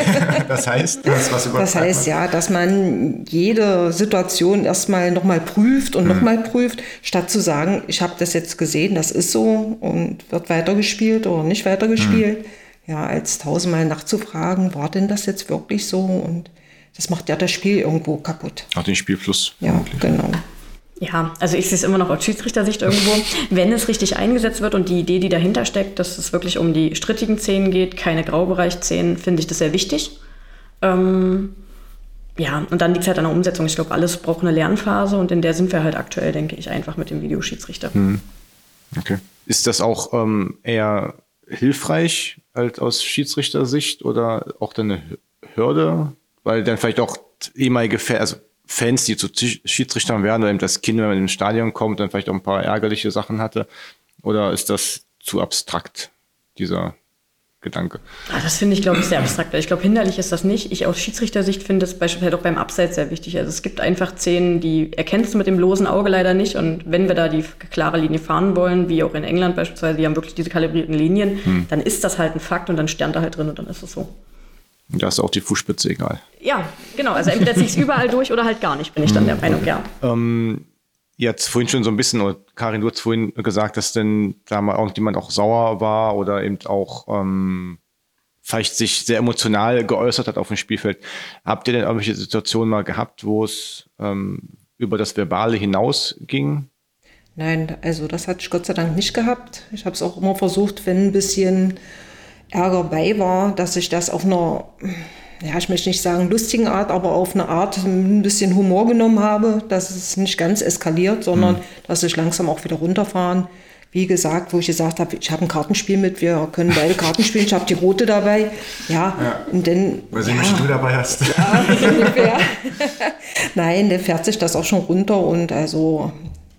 Das heißt, das, was übertreibt das heißt man. Ja, dass man jede Situation erstmal nochmal prüft und mhm. nochmal prüft, statt zu sagen, ich habe das jetzt gesehen, das ist so und wird weitergespielt oder nicht weitergespielt. Mhm. Ja, als tausendmal nachzufragen, war denn das jetzt wirklich so? Und das macht ja das Spiel irgendwo kaputt. Auch den Spielfluss. Ja, wirklich. Genau. Ja, also ich sehe es immer noch aus Schiedsrichtersicht irgendwo. Wenn es richtig eingesetzt wird und die Idee, die dahinter steckt, dass es wirklich um die strittigen Szenen geht, keine Graubereich-Szenen, finde ich das sehr wichtig. Ähm, ja, und dann liegt es halt an der Umsetzung. Ich glaube, alles braucht eine Lernphase und in der sind wir halt aktuell, denke ich, einfach mit dem Videoschiedsrichter. Hm. Okay. Ist das auch ähm, eher hilfreich halt aus Schiedsrichtersicht oder auch dann eine Hürde? Weil dann vielleicht auch ehemalige Fans, also Fans, die zu Schiedsrichtern werden, oder eben das Kind, wenn man ins Stadion kommt, dann vielleicht auch ein paar ärgerliche Sachen hatte. Oder ist das zu abstrakt, dieser Gedanke? Ah, das finde ich, glaube ich, sehr abstrakt. Ich glaube, hinderlich ist das nicht. Ich aus Schiedsrichtersicht finde das beispielsweise auch beim Abseits sehr wichtig. Also es gibt einfach Szenen, die erkennst du mit dem losen Auge leider nicht. Und wenn wir da die klare Linie fahren wollen, wie auch in England beispielsweise, die haben wirklich diese kalibrierten Linien, hm. dann ist das halt ein Fakt und dann stand da halt drin und dann ist es so. Und da ist auch die Fußspitze egal. Ja, genau. Also entweder zieht es überall durch oder halt gar nicht, bin ich dann der Meinung, ja. Ähm, ihr habt vorhin schon so ein bisschen, oder Karin, du hast vorhin gesagt, dass denn da mal irgendjemand auch sauer war oder eben auch ähm, vielleicht sich sehr emotional geäußert hat auf dem Spielfeld. Habt ihr denn irgendwelche Situationen mal gehabt, wo es ähm, über das Verbale hinausging? Nein, also das hatte ich Gott sei Dank nicht gehabt. Ich habe es auch immer versucht, wenn ein bisschen Ärger bei war, dass ich das auf einer, ja, ich möchte nicht sagen lustigen Art, aber auf eine Art ein bisschen Humor genommen habe, dass es nicht ganz eskaliert, sondern mhm. dass ich langsam auch wieder runterfahren. Wie gesagt, wo ich gesagt habe, ich habe ein Kartenspiel mit, wir können beide Karten spielen, ich habe die rote dabei. Ja, ja. Und dann, weil sie ja, nicht du dabei hast. Ja, ungefähr. Nein, dann fährt sich das auch schon runter und also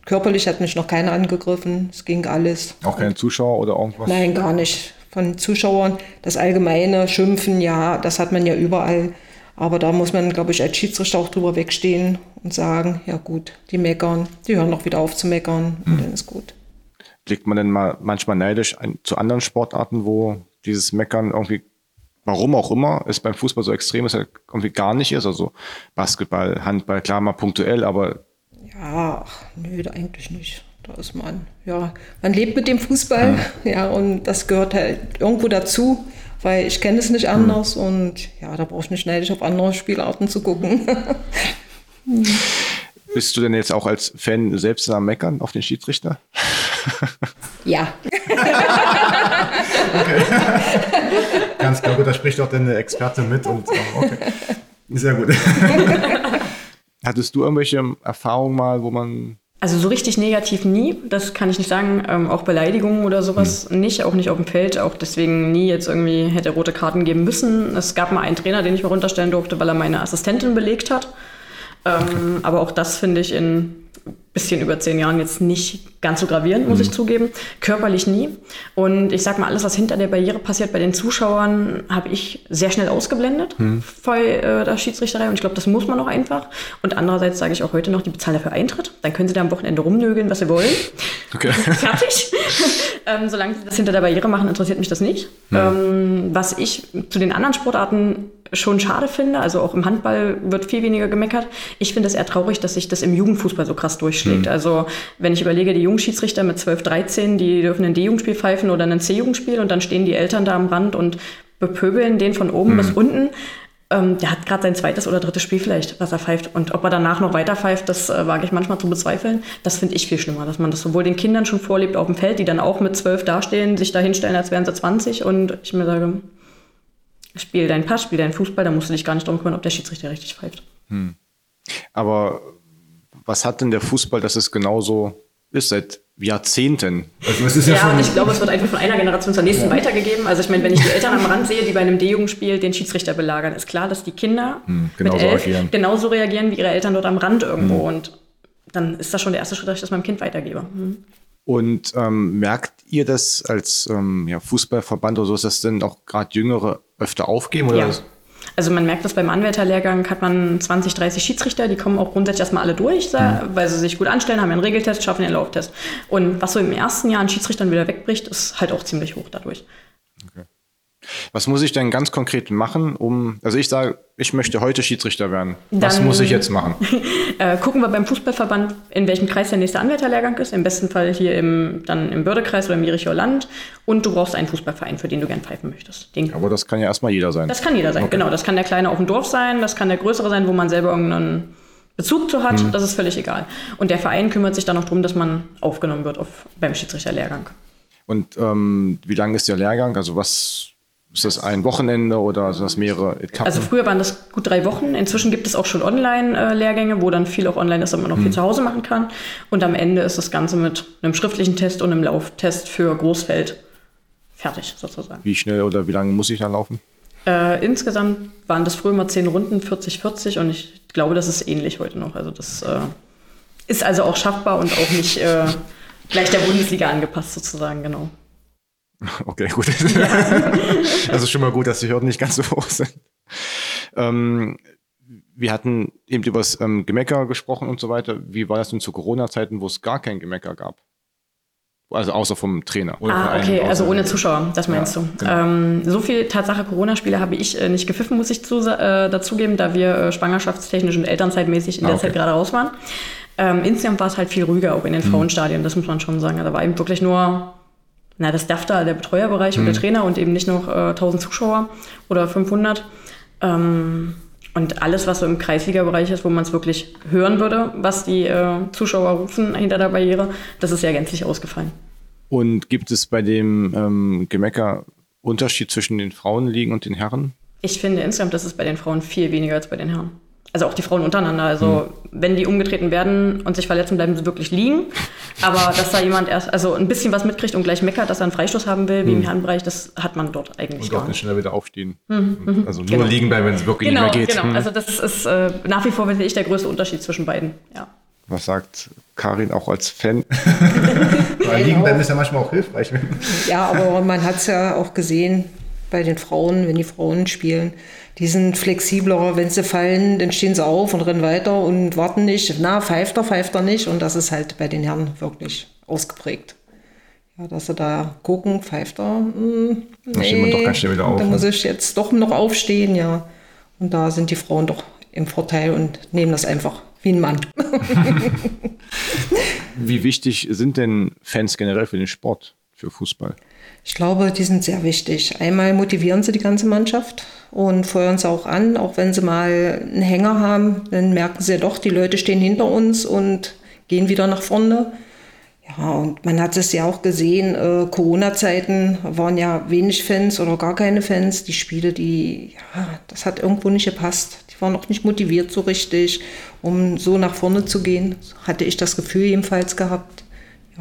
körperlich hat mich noch keiner angegriffen, es ging alles. Auch kein Zuschauer oder irgendwas? Nein, gar nicht. Von Zuschauern, das allgemeine Schimpfen, ja, das hat man ja überall. Aber da muss man, glaube ich, als Schiedsrichter auch drüber wegstehen und sagen, ja gut, die meckern, die hören noch wieder auf zu meckern und hm. dann ist gut. Blickt man denn mal manchmal neidisch ein, zu anderen Sportarten, wo dieses Meckern irgendwie, warum auch immer, es beim Fußball so extrem ist, halt irgendwie gar nicht ist? Also Basketball, Handball, klar mal punktuell, aber... Ja, ach, nö, eigentlich nicht. Ist man, ja, man lebt mit dem Fußball, ja. ja, und das gehört halt irgendwo dazu, weil ich kenne es nicht anders mhm. und ja, da brauchst du nicht neidisch auf andere Spielarten zu gucken. Bist du denn jetzt auch als Fan selbst am Meckern auf den Schiedsrichter? Ja. Okay. Ganz klar, da spricht auch deine Experte mit und okay. Sehr gut. Hattest du irgendwelche Erfahrungen mal, wo man... Also so richtig negativ nie, das kann ich nicht sagen. Ähm, auch Beleidigungen oder sowas mhm. nicht, auch nicht auf dem Feld. Auch deswegen nie jetzt irgendwie hätte rote Karten geben müssen. Es gab mal einen Trainer, den ich mal runterstellen durfte, weil er meine Assistentin belegt hat. Ähm, okay. Aber auch das finde ich in ein bisschen über zehn Jahren jetzt nicht ganz so gravierend, mhm. muss ich zugeben. Körperlich nie. Und ich sag mal, alles, was hinter der Barriere passiert bei den Zuschauern, habe ich sehr schnell ausgeblendet mhm. bei äh, der Schiedsrichterei. Und ich glaube, das muss man auch einfach. Und andererseits sage ich auch heute noch, die bezahlen dafür Eintritt. Dann können sie da am Wochenende rumnögeln, was sie wollen. Okay. Fertig. ähm, solange sie das hinter der Barriere machen, interessiert mich das nicht. Mhm. Ähm, was ich zu den anderen Sportarten schon schade finde, also auch im Handball wird viel weniger gemeckert. Ich finde es eher traurig, dass sich das im Jugendfußball so krass durchschlägt. Mhm. Also wenn ich überlege, die Jugendschiedsrichter mit zwölf, dreizehn, die dürfen ein D-Jugendspiel pfeifen oder ein C-Jugendspiel und dann stehen die Eltern da am Rand und bepöbeln den von oben mhm. bis unten. Ähm, der hat gerade sein zweites oder drittes Spiel vielleicht, was er pfeift. Und ob er danach noch weiter pfeift, das äh, wage ich manchmal zu bezweifeln. Das finde ich viel schlimmer, dass man das sowohl den Kindern schon vorlebt auf dem Feld, die dann auch mit zwölf dastehen, sich da hinstellen, als wären sie zwanzig. Und ich mir sage... Spiel deinen Pass, spiel deinen Fußball, da musst du dich gar nicht darum kümmern, ob der Schiedsrichter richtig pfeift. Hm. Aber was hat denn der Fußball, dass es genauso ist seit Jahrzehnten? Also es ist ja, ja ich glaube, es wird einfach von einer Generation zur nächsten ja. weitergegeben. Also ich meine, wenn ich die Eltern am Rand sehe, die bei einem D-Jugendspiel den Schiedsrichter belagern, ist klar, dass die Kinder hm, genauso, mit elf reagieren. genauso reagieren wie ihre Eltern dort am Rand irgendwo. Hm. Und dann ist das schon der erste Schritt, dass ich das meinem Kind weitergebe. Hm. Und ähm, merkt ihr das als ähm, ja, Fußballverband oder so, ist das denn auch gerade Jüngere öfter aufgeben? Oder? Ja. Also man merkt das beim Anwärterlehrgang, hat man zwanzig, dreißig Schiedsrichter, die kommen auch grundsätzlich erstmal alle durch, mhm. weil sie sich gut anstellen, haben einen Regeltest, schaffen den Lauftest. Und was so im ersten Jahr an Schiedsrichtern wieder wegbricht, ist halt auch ziemlich hoch dadurch. Okay. Was muss ich denn ganz konkret machen, um, also ich sage, ich möchte heute Schiedsrichter werden. Dann, was muss ich jetzt machen? äh, gucken wir beim Fußballverband, in welchem Kreis der nächste Anwärterlehrgang ist. Im besten Fall hier im, dann im Bördekreis oder im Jericho-Land. Und du brauchst einen Fußballverein, für den du gern pfeifen möchtest. Den, Aber das kann ja erstmal jeder sein. Das kann jeder sein, okay. genau. Das kann der Kleine auf dem Dorf sein, das kann der Größere sein, wo man selber irgendeinen Bezug zu hat. Mhm. Das ist völlig egal. Und der Verein kümmert sich dann auch darum, dass man aufgenommen wird auf, beim Schiedsrichterlehrgang. Und ähm, wie lang ist der Lehrgang? Also was... Ist das ein Wochenende oder sind das mehrere Etappen? Also früher waren das gut drei Wochen. Inzwischen gibt es auch schon Online-Lehrgänge, wo dann viel auch online ist, aber man noch hm. viel zu Hause machen kann. Und am Ende ist das Ganze mit einem schriftlichen Test und einem Lauftest für Großfeld fertig sozusagen. Wie schnell oder wie lange muss ich da laufen? Äh, insgesamt waren das früher immer zehn Runden, vierzig vierzig, und ich glaube, das ist ähnlich heute noch. Also das äh, ist also auch schaffbar und auch nicht äh, gleich der Bundesliga angepasst sozusagen, genau. Okay, gut. Ja. Also schon mal gut, dass die Hürden nicht ganz so hoch sind. Ähm, wir hatten eben über das ähm, Gemecker gesprochen und so weiter. Wie war das denn zu Corona-Zeiten, wo es gar kein Gemecker gab? Also außer vom Trainer. Oder ah, von okay, also ohne Zuschauer, das meinst ja, du. Genau. Ähm, so viel Tatsache Corona-Spiele habe ich äh, nicht gepfiffen, muss ich zu, äh, dazugeben, da wir äh, schwangerschaftstechnisch und elternzeitmäßig in ah, der okay. Zeit gerade raus waren. Ähm, insgesamt war es halt viel ruhiger, auch in den Frauenstadien, mhm. das muss man schon sagen. Da war eben wirklich nur... Na, das darf da der Betreuerbereich mhm. und der Trainer und eben nicht noch äh, tausend Zuschauer oder fünfhundert. Ähm, und alles, was so im Kreisliga-Bereich ist, wo man es wirklich hören würde, was die äh, Zuschauer rufen hinter der Barriere, das ist ja gänzlich ausgefallen. Und gibt es bei dem ähm, Gemecker Unterschied zwischen den Frauenligen und den Herren? Ich finde insgesamt, das ist bei den Frauen viel weniger als bei den Herren. Also auch die Frauen untereinander. Also mhm. wenn die umgetreten werden und sich verletzen, bleiben sie wirklich liegen. Aber dass da jemand erst also ein bisschen was mitkriegt und gleich meckert, dass er einen Freistoß haben will, wie mhm. im Herrenbereich, das hat man dort eigentlich und gar nicht. Und auch nicht schneller wieder aufstehen. Mhm. Also nur genau. liegen bleiben, wenn es wirklich genau, nicht mehr geht. Genau, mhm. also das ist äh, nach wie vor, finde ich, der größte Unterschied zwischen beiden. Ja. Was sagt Karin auch als Fan? Weil liegen bleiben ist ja manchmal auch hilfreich. Ja, aber man hat es ja auch gesehen bei den Frauen, wenn die Frauen spielen. Die sind flexibler, wenn sie fallen, dann stehen sie auf und rennen weiter und warten nicht. Na, pfeift er, pfeift er nicht. Und das ist halt bei den Herren wirklich ausgeprägt. Ja, dass sie da gucken, pfeift er, hm, nee, da steht man doch ganz schnell wieder auf. Dann muss ich jetzt doch noch aufstehen, ja. Und da sind die Frauen doch im Vorteil und nehmen das einfach wie ein Mann. Wie wichtig sind denn Fans generell für den Sport, für Fußball? Ich glaube, die sind sehr wichtig. Einmal motivieren sie die ganze Mannschaft und feuern sie auch an. Auch wenn sie mal einen Hänger haben, dann merken sie ja doch, die Leute stehen hinter uns und gehen wieder nach vorne. Ja, und man hat es ja auch gesehen, äh, Corona-Zeiten waren ja wenig Fans oder gar keine Fans. Die Spiele, die, ja, das hat irgendwo nicht gepasst. Die waren auch nicht motiviert so richtig, um so nach vorne zu gehen. Hatte ich das Gefühl jedenfalls gehabt.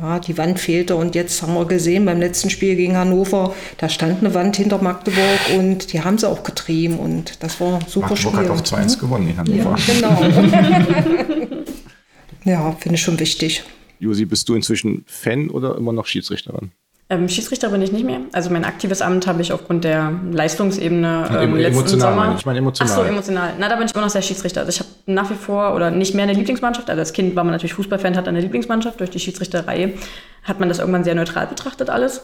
Ja, die Wand fehlte, und jetzt haben wir gesehen, beim letzten Spiel gegen Hannover, da stand eine Wand hinter Magdeburg und die haben sie auch getrieben, und das war ein super Magdeburg Spiel. Magdeburg hat auch zwei eins mhm. gewonnen in Hannover. Ja, genau. Ja, finde ich schon wichtig. Josi, bist du inzwischen Fan oder immer noch Schiedsrichterin? Ähm, Schiedsrichter bin ich nicht mehr. Also mein aktives Amt habe ich aufgrund der Leistungsebene äh, im letzten emotional, Sommer. Ich meine emotional. Ach so, emotional. Na, da bin ich immer noch sehr Schiedsrichter. Also ich habe nach wie vor oder nicht mehr eine Lieblingsmannschaft. Also als Kind war man natürlich Fußballfan, hat eine Lieblingsmannschaft. Durch die Schiedsrichterei hat man das irgendwann sehr neutral betrachtet alles.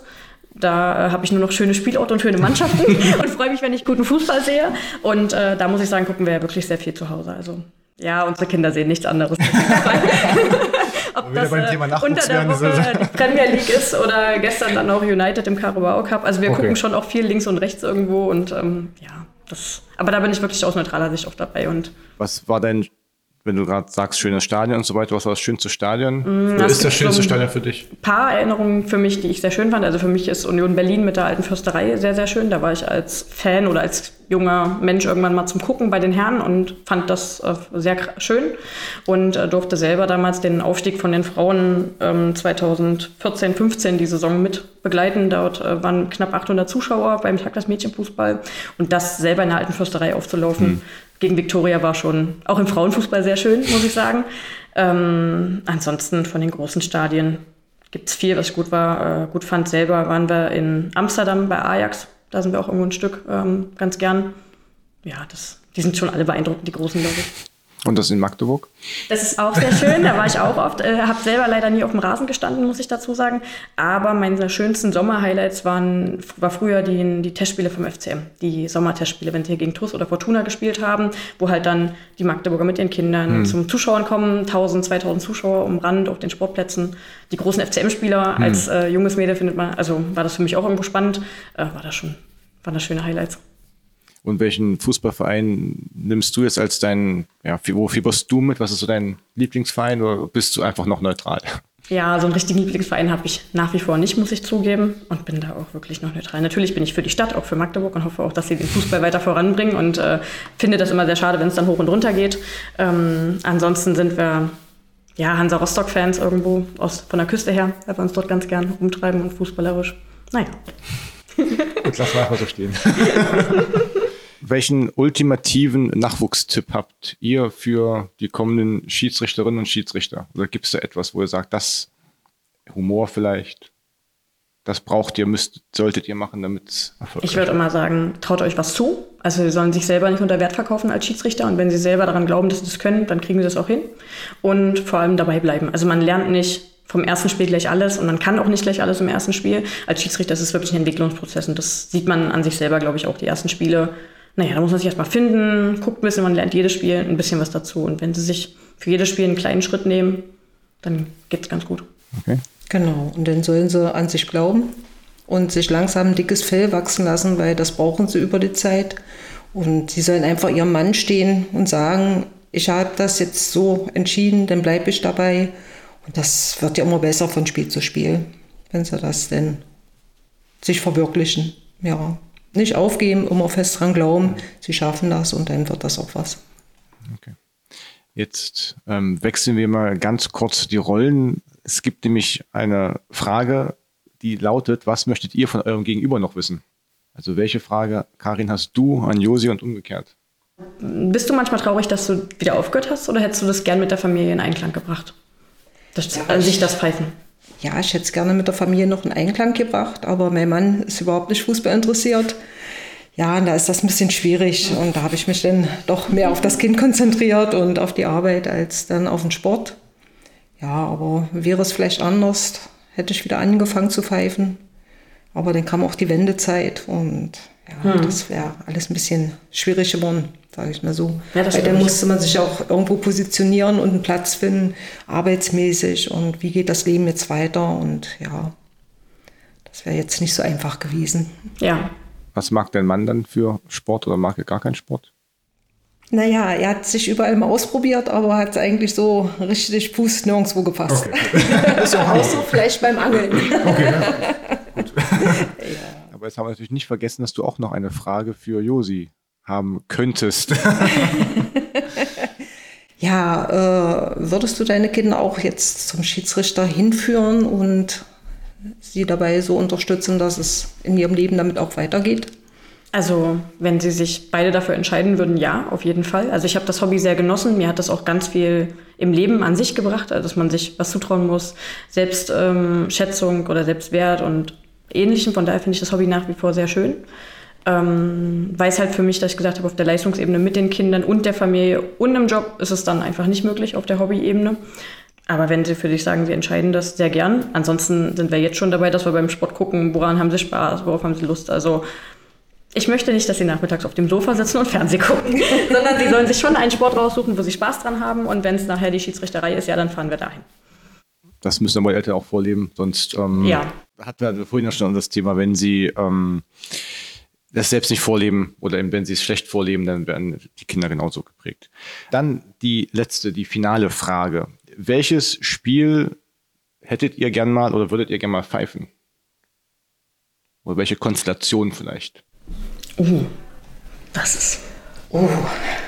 Da äh, habe ich nur noch schöne Spielorte und schöne Mannschaften und freue mich, wenn ich guten Fußball sehe. Und äh, da muss ich sagen, gucken wir ja wirklich sehr viel zu Hause. Also ja, unsere Kinder sehen nichts anderes. Ob das beim Thema unter der Woche die Premier League ist oder gestern dann auch United im Carabao Cup. Also wir okay. gucken schon auch viel links und rechts irgendwo, und ähm, ja, das. Aber da bin ich wirklich aus neutraler Sicht auch dabei. Und was war dein, wenn du gerade sagst, schönes Stadion und so weiter, was war das schönste Stadion? Mm, oder ist das schönste so Stadion für dich? Ein paar Erinnerungen für mich, die ich sehr schön fand. Also für mich ist Union Berlin mit der alten Fürsterei sehr, sehr schön. Da war ich als Fan oder als junger Mensch irgendwann mal zum Gucken bei den Herren und fand das äh, sehr schön und äh, durfte selber damals den Aufstieg von den Frauen ähm, zweitausendvierzehn, fünfzehn die Saison mit begleiten. Dort äh, waren knapp achthundert Zuschauer beim Tag des Mädchenfußball, und das selber in der alten Fürsterei aufzulaufen mhm. gegen Viktoria war schon auch im Frauenfußball sehr schön, muss ich sagen. Ähm, ansonsten von den großen Stadien gibt es viel, was ich gut war, äh, gut fand. Selber waren wir in Amsterdam bei Ajax. Da sind wir auch irgendwo ein Stück ähm, ganz gern. Ja, das, die sind schon alle beeindruckend, die großen Leute. Und das in Magdeburg? Das ist auch sehr schön, da war ich auch oft. Äh, habe selber leider nie auf dem Rasen gestanden, muss ich dazu sagen. Aber meine schönsten Sommer-Highlights waren war früher die, die Testspiele vom F C M. Die Sommertestspiele, wenn sie gegen T U S oder Fortuna gespielt haben, wo halt dann die Magdeburger mit ihren Kindern hm. zum Zuschauen kommen. tausend, zweitausend Zuschauer am Rand auf den Sportplätzen. Die großen F C M-Spieler hm. als äh, junges Mädel findet man, also war das für mich auch irgendwo spannend. Äh, war das schon, waren das schöne Highlights. Und welchen Fußballverein nimmst du jetzt als deinen, ja, wo fieberst du mit? Was ist so dein Lieblingsverein, oder bist du einfach noch neutral? Ja, so einen richtigen Lieblingsverein habe ich nach wie vor nicht, muss ich zugeben, und bin da auch wirklich noch neutral. Natürlich bin ich für die Stadt, auch für Magdeburg, und hoffe auch, dass sie den Fußball weiter voranbringen, und äh, finde das immer sehr schade, wenn es dann hoch und runter geht. Ähm, ansonsten sind wir ja Hansa Rostock-Fans irgendwo aus, von der Küste her, weil wir uns dort ganz gern rumtreiben und fußballerisch. Naja. Gut, lass mal so stehen. Welchen ultimativen Nachwuchstipp habt ihr für die kommenden Schiedsrichterinnen und Schiedsrichter? Oder gibt es da etwas, wo ihr sagt, das Humor vielleicht, das braucht ihr, müsst, solltet ihr machen, damit es erfolgreich ist? Ich würde immer sagen, traut euch was zu. Also sie sollen sich selber nicht unter Wert verkaufen als Schiedsrichter. Und wenn sie selber daran glauben, dass sie das können, dann kriegen sie das auch hin. Und vor allem dabei bleiben. Also man lernt nicht vom ersten Spiel gleich alles, und man kann auch nicht gleich alles im ersten Spiel. Als Schiedsrichter ist es wirklich ein Entwicklungsprozess, und das sieht man an sich selber, glaube ich, auch die ersten Spiele. Naja, da muss man sich erstmal finden, guckt ein bisschen, man lernt jedes Spiel ein bisschen was dazu. Und wenn sie sich für jedes Spiel einen kleinen Schritt nehmen, dann geht's ganz gut. Okay. Genau, und dann sollen sie an sich glauben und sich langsam ein dickes Fell wachsen lassen, weil das brauchen sie über die Zeit. Und sie sollen einfach ihrem Mann stehen und sagen, ich habe das jetzt so entschieden, dann bleibe ich dabei. Und das wird ja immer besser von Spiel zu Spiel, wenn sie das denn sich verwirklichen, ja. Nicht aufgeben, immer fest dran glauben, sie schaffen das, und dann wird das auch was. Okay. Jetzt ähm, wechseln wir mal ganz kurz die Rollen. Es gibt nämlich eine Frage, die lautet, was möchtet ihr von eurem Gegenüber noch wissen? Also welche Frage, Karin, hast du an Josi und umgekehrt? Bist du manchmal traurig, dass du wieder aufgehört hast, oder hättest du das gern mit der Familie in Einklang gebracht? Das, ja, an sich das Pfeifen. Ja, ich hätte es gerne mit der Familie noch in Einklang gebracht, aber mein Mann ist überhaupt nicht Fußball interessiert. Ja, und da ist das ein bisschen schwierig, und da habe ich mich dann doch mehr auf das Kind konzentriert und auf die Arbeit als dann auf den Sport. Ja, aber wäre es vielleicht anders, hätte ich wieder angefangen zu pfeifen. Aber dann kam auch die Wendezeit, und ja, hm. das wäre alles ein bisschen schwierig geworden, sage ich mal so. Ja, weil dann musste man sich auch irgendwo positionieren und einen Platz finden, arbeitsmäßig, und wie geht das Leben jetzt weiter, und ja, das wäre jetzt nicht so einfach gewesen. Ja. Was mag dein Mann dann für Sport, oder mag er gar keinen Sport? Naja, er hat sich überall mal ausprobiert, aber hat eigentlich so richtig Fuß nirgendwo gepasst. Okay. so Außer vielleicht beim Angeln. Okay, ja. Gut. Ja. Aber jetzt haben wir natürlich nicht vergessen, dass du auch noch eine Frage für Josi haben könntest. Ja, äh, würdest du deine Kinder auch jetzt zum Schiedsrichter hinführen und sie dabei so unterstützen, dass es in ihrem Leben damit auch weitergeht? Also wenn sie sich beide dafür entscheiden würden, ja, auf jeden Fall. Also ich habe das Hobby sehr genossen. Mir hat das auch ganz viel im Leben an sich gebracht, also dass man sich was zutrauen muss, Selbstschätzung ähm, oder Selbstwert und Ähnlichem. Von daher finde ich das Hobby nach wie vor sehr schön. Ähm, weiß halt für mich, dass ich gesagt habe, auf der Leistungsebene mit den Kindern und der Familie und im Job ist es dann einfach nicht möglich auf der Hobbyebene. Aber wenn sie für dich sagen, sie entscheiden das, sehr gern. Ansonsten sind wir jetzt schon dabei, dass wir beim Sport gucken, woran haben sie Spaß, worauf haben sie Lust. Also ich möchte nicht, dass sie nachmittags auf dem Sofa sitzen und Fernsehen gucken, sondern sie sollen sich schon einen Sport raussuchen, wo sie Spaß dran haben. Und wenn es nachher die Schiedsrichterei ist, ja, dann fahren wir dahin. Das müssen aber die Eltern auch vorleben, sonst ähm, ja. hatten wir vorhin ja schon das Thema, wenn sie ähm, das selbst nicht vorleben oder eben wenn sie es schlecht vorleben, dann werden die Kinder genauso geprägt. Dann die letzte, die finale Frage. Welches Spiel hättet ihr gern mal oder würdet ihr gern mal pfeifen? Oder welche Konstellation vielleicht? Oh, das ist oh,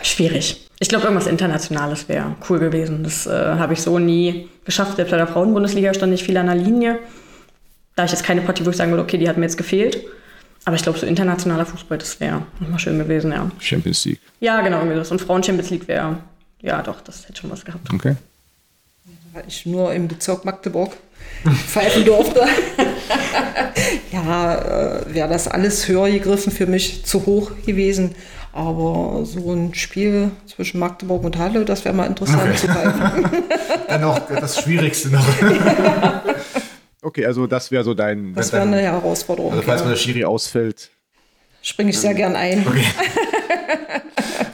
schwierig. Ich glaube, irgendwas Internationales wäre cool gewesen. Das äh, habe ich so nie geschafft. Selbst bei der Frauenbundesliga stand nicht viel an der Linie. Da ich jetzt keine Partie, wo ich sagen würde, okay, die hat mir jetzt gefehlt. Aber ich glaube, so internationaler Fußball, das wäre nochmal schön gewesen, ja. Champions League. Ja, genau. Und Frauen-Champions League wäre, ja doch, das hätte schon was gehabt. Okay. Weil ich nur im Bezirk Magdeburg pfeifen durfte. Ja, äh, wäre das alles höher gegriffen für mich, zu hoch gewesen. Aber so ein Spiel zwischen Magdeburg und Halle, das wäre mal interessant okay. zu pfeifen. Dann auch das Schwierigste noch. Ja. Okay, also das wäre so dein... Das wäre eine Herausforderung. Also falls genau. mal der Schiri ausfällt... Springe ich sehr ähm, gern ein. Okay.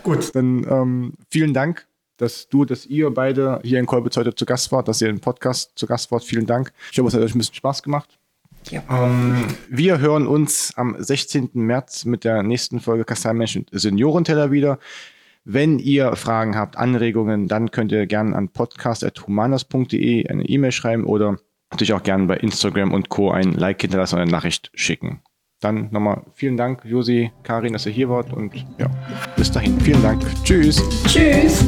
Gut, dann ähm, vielen Dank, dass du, dass ihr beide hier in Kolbitz heute zu Gast wart, dass ihr im Podcast zu Gast wart. Vielen Dank. Ich hoffe, es hat euch ein bisschen Spaß gemacht. Ja. Ähm, wir hören uns am sechzehnten März mit der nächsten Folge Kasteilmensch und Seniorenteller wieder. Wenn ihr Fragen habt, Anregungen, dann könnt ihr gerne an podcast punkt humanas punkt de eine E-Mail schreiben oder natürlich auch gerne bei Instagram und Co. ein Like hinterlassen und eine Nachricht schicken. Dann nochmal vielen Dank, Josi, Karin, dass ihr hier wart und ja, bis dahin. Vielen Dank. Tschüss. Tschüss.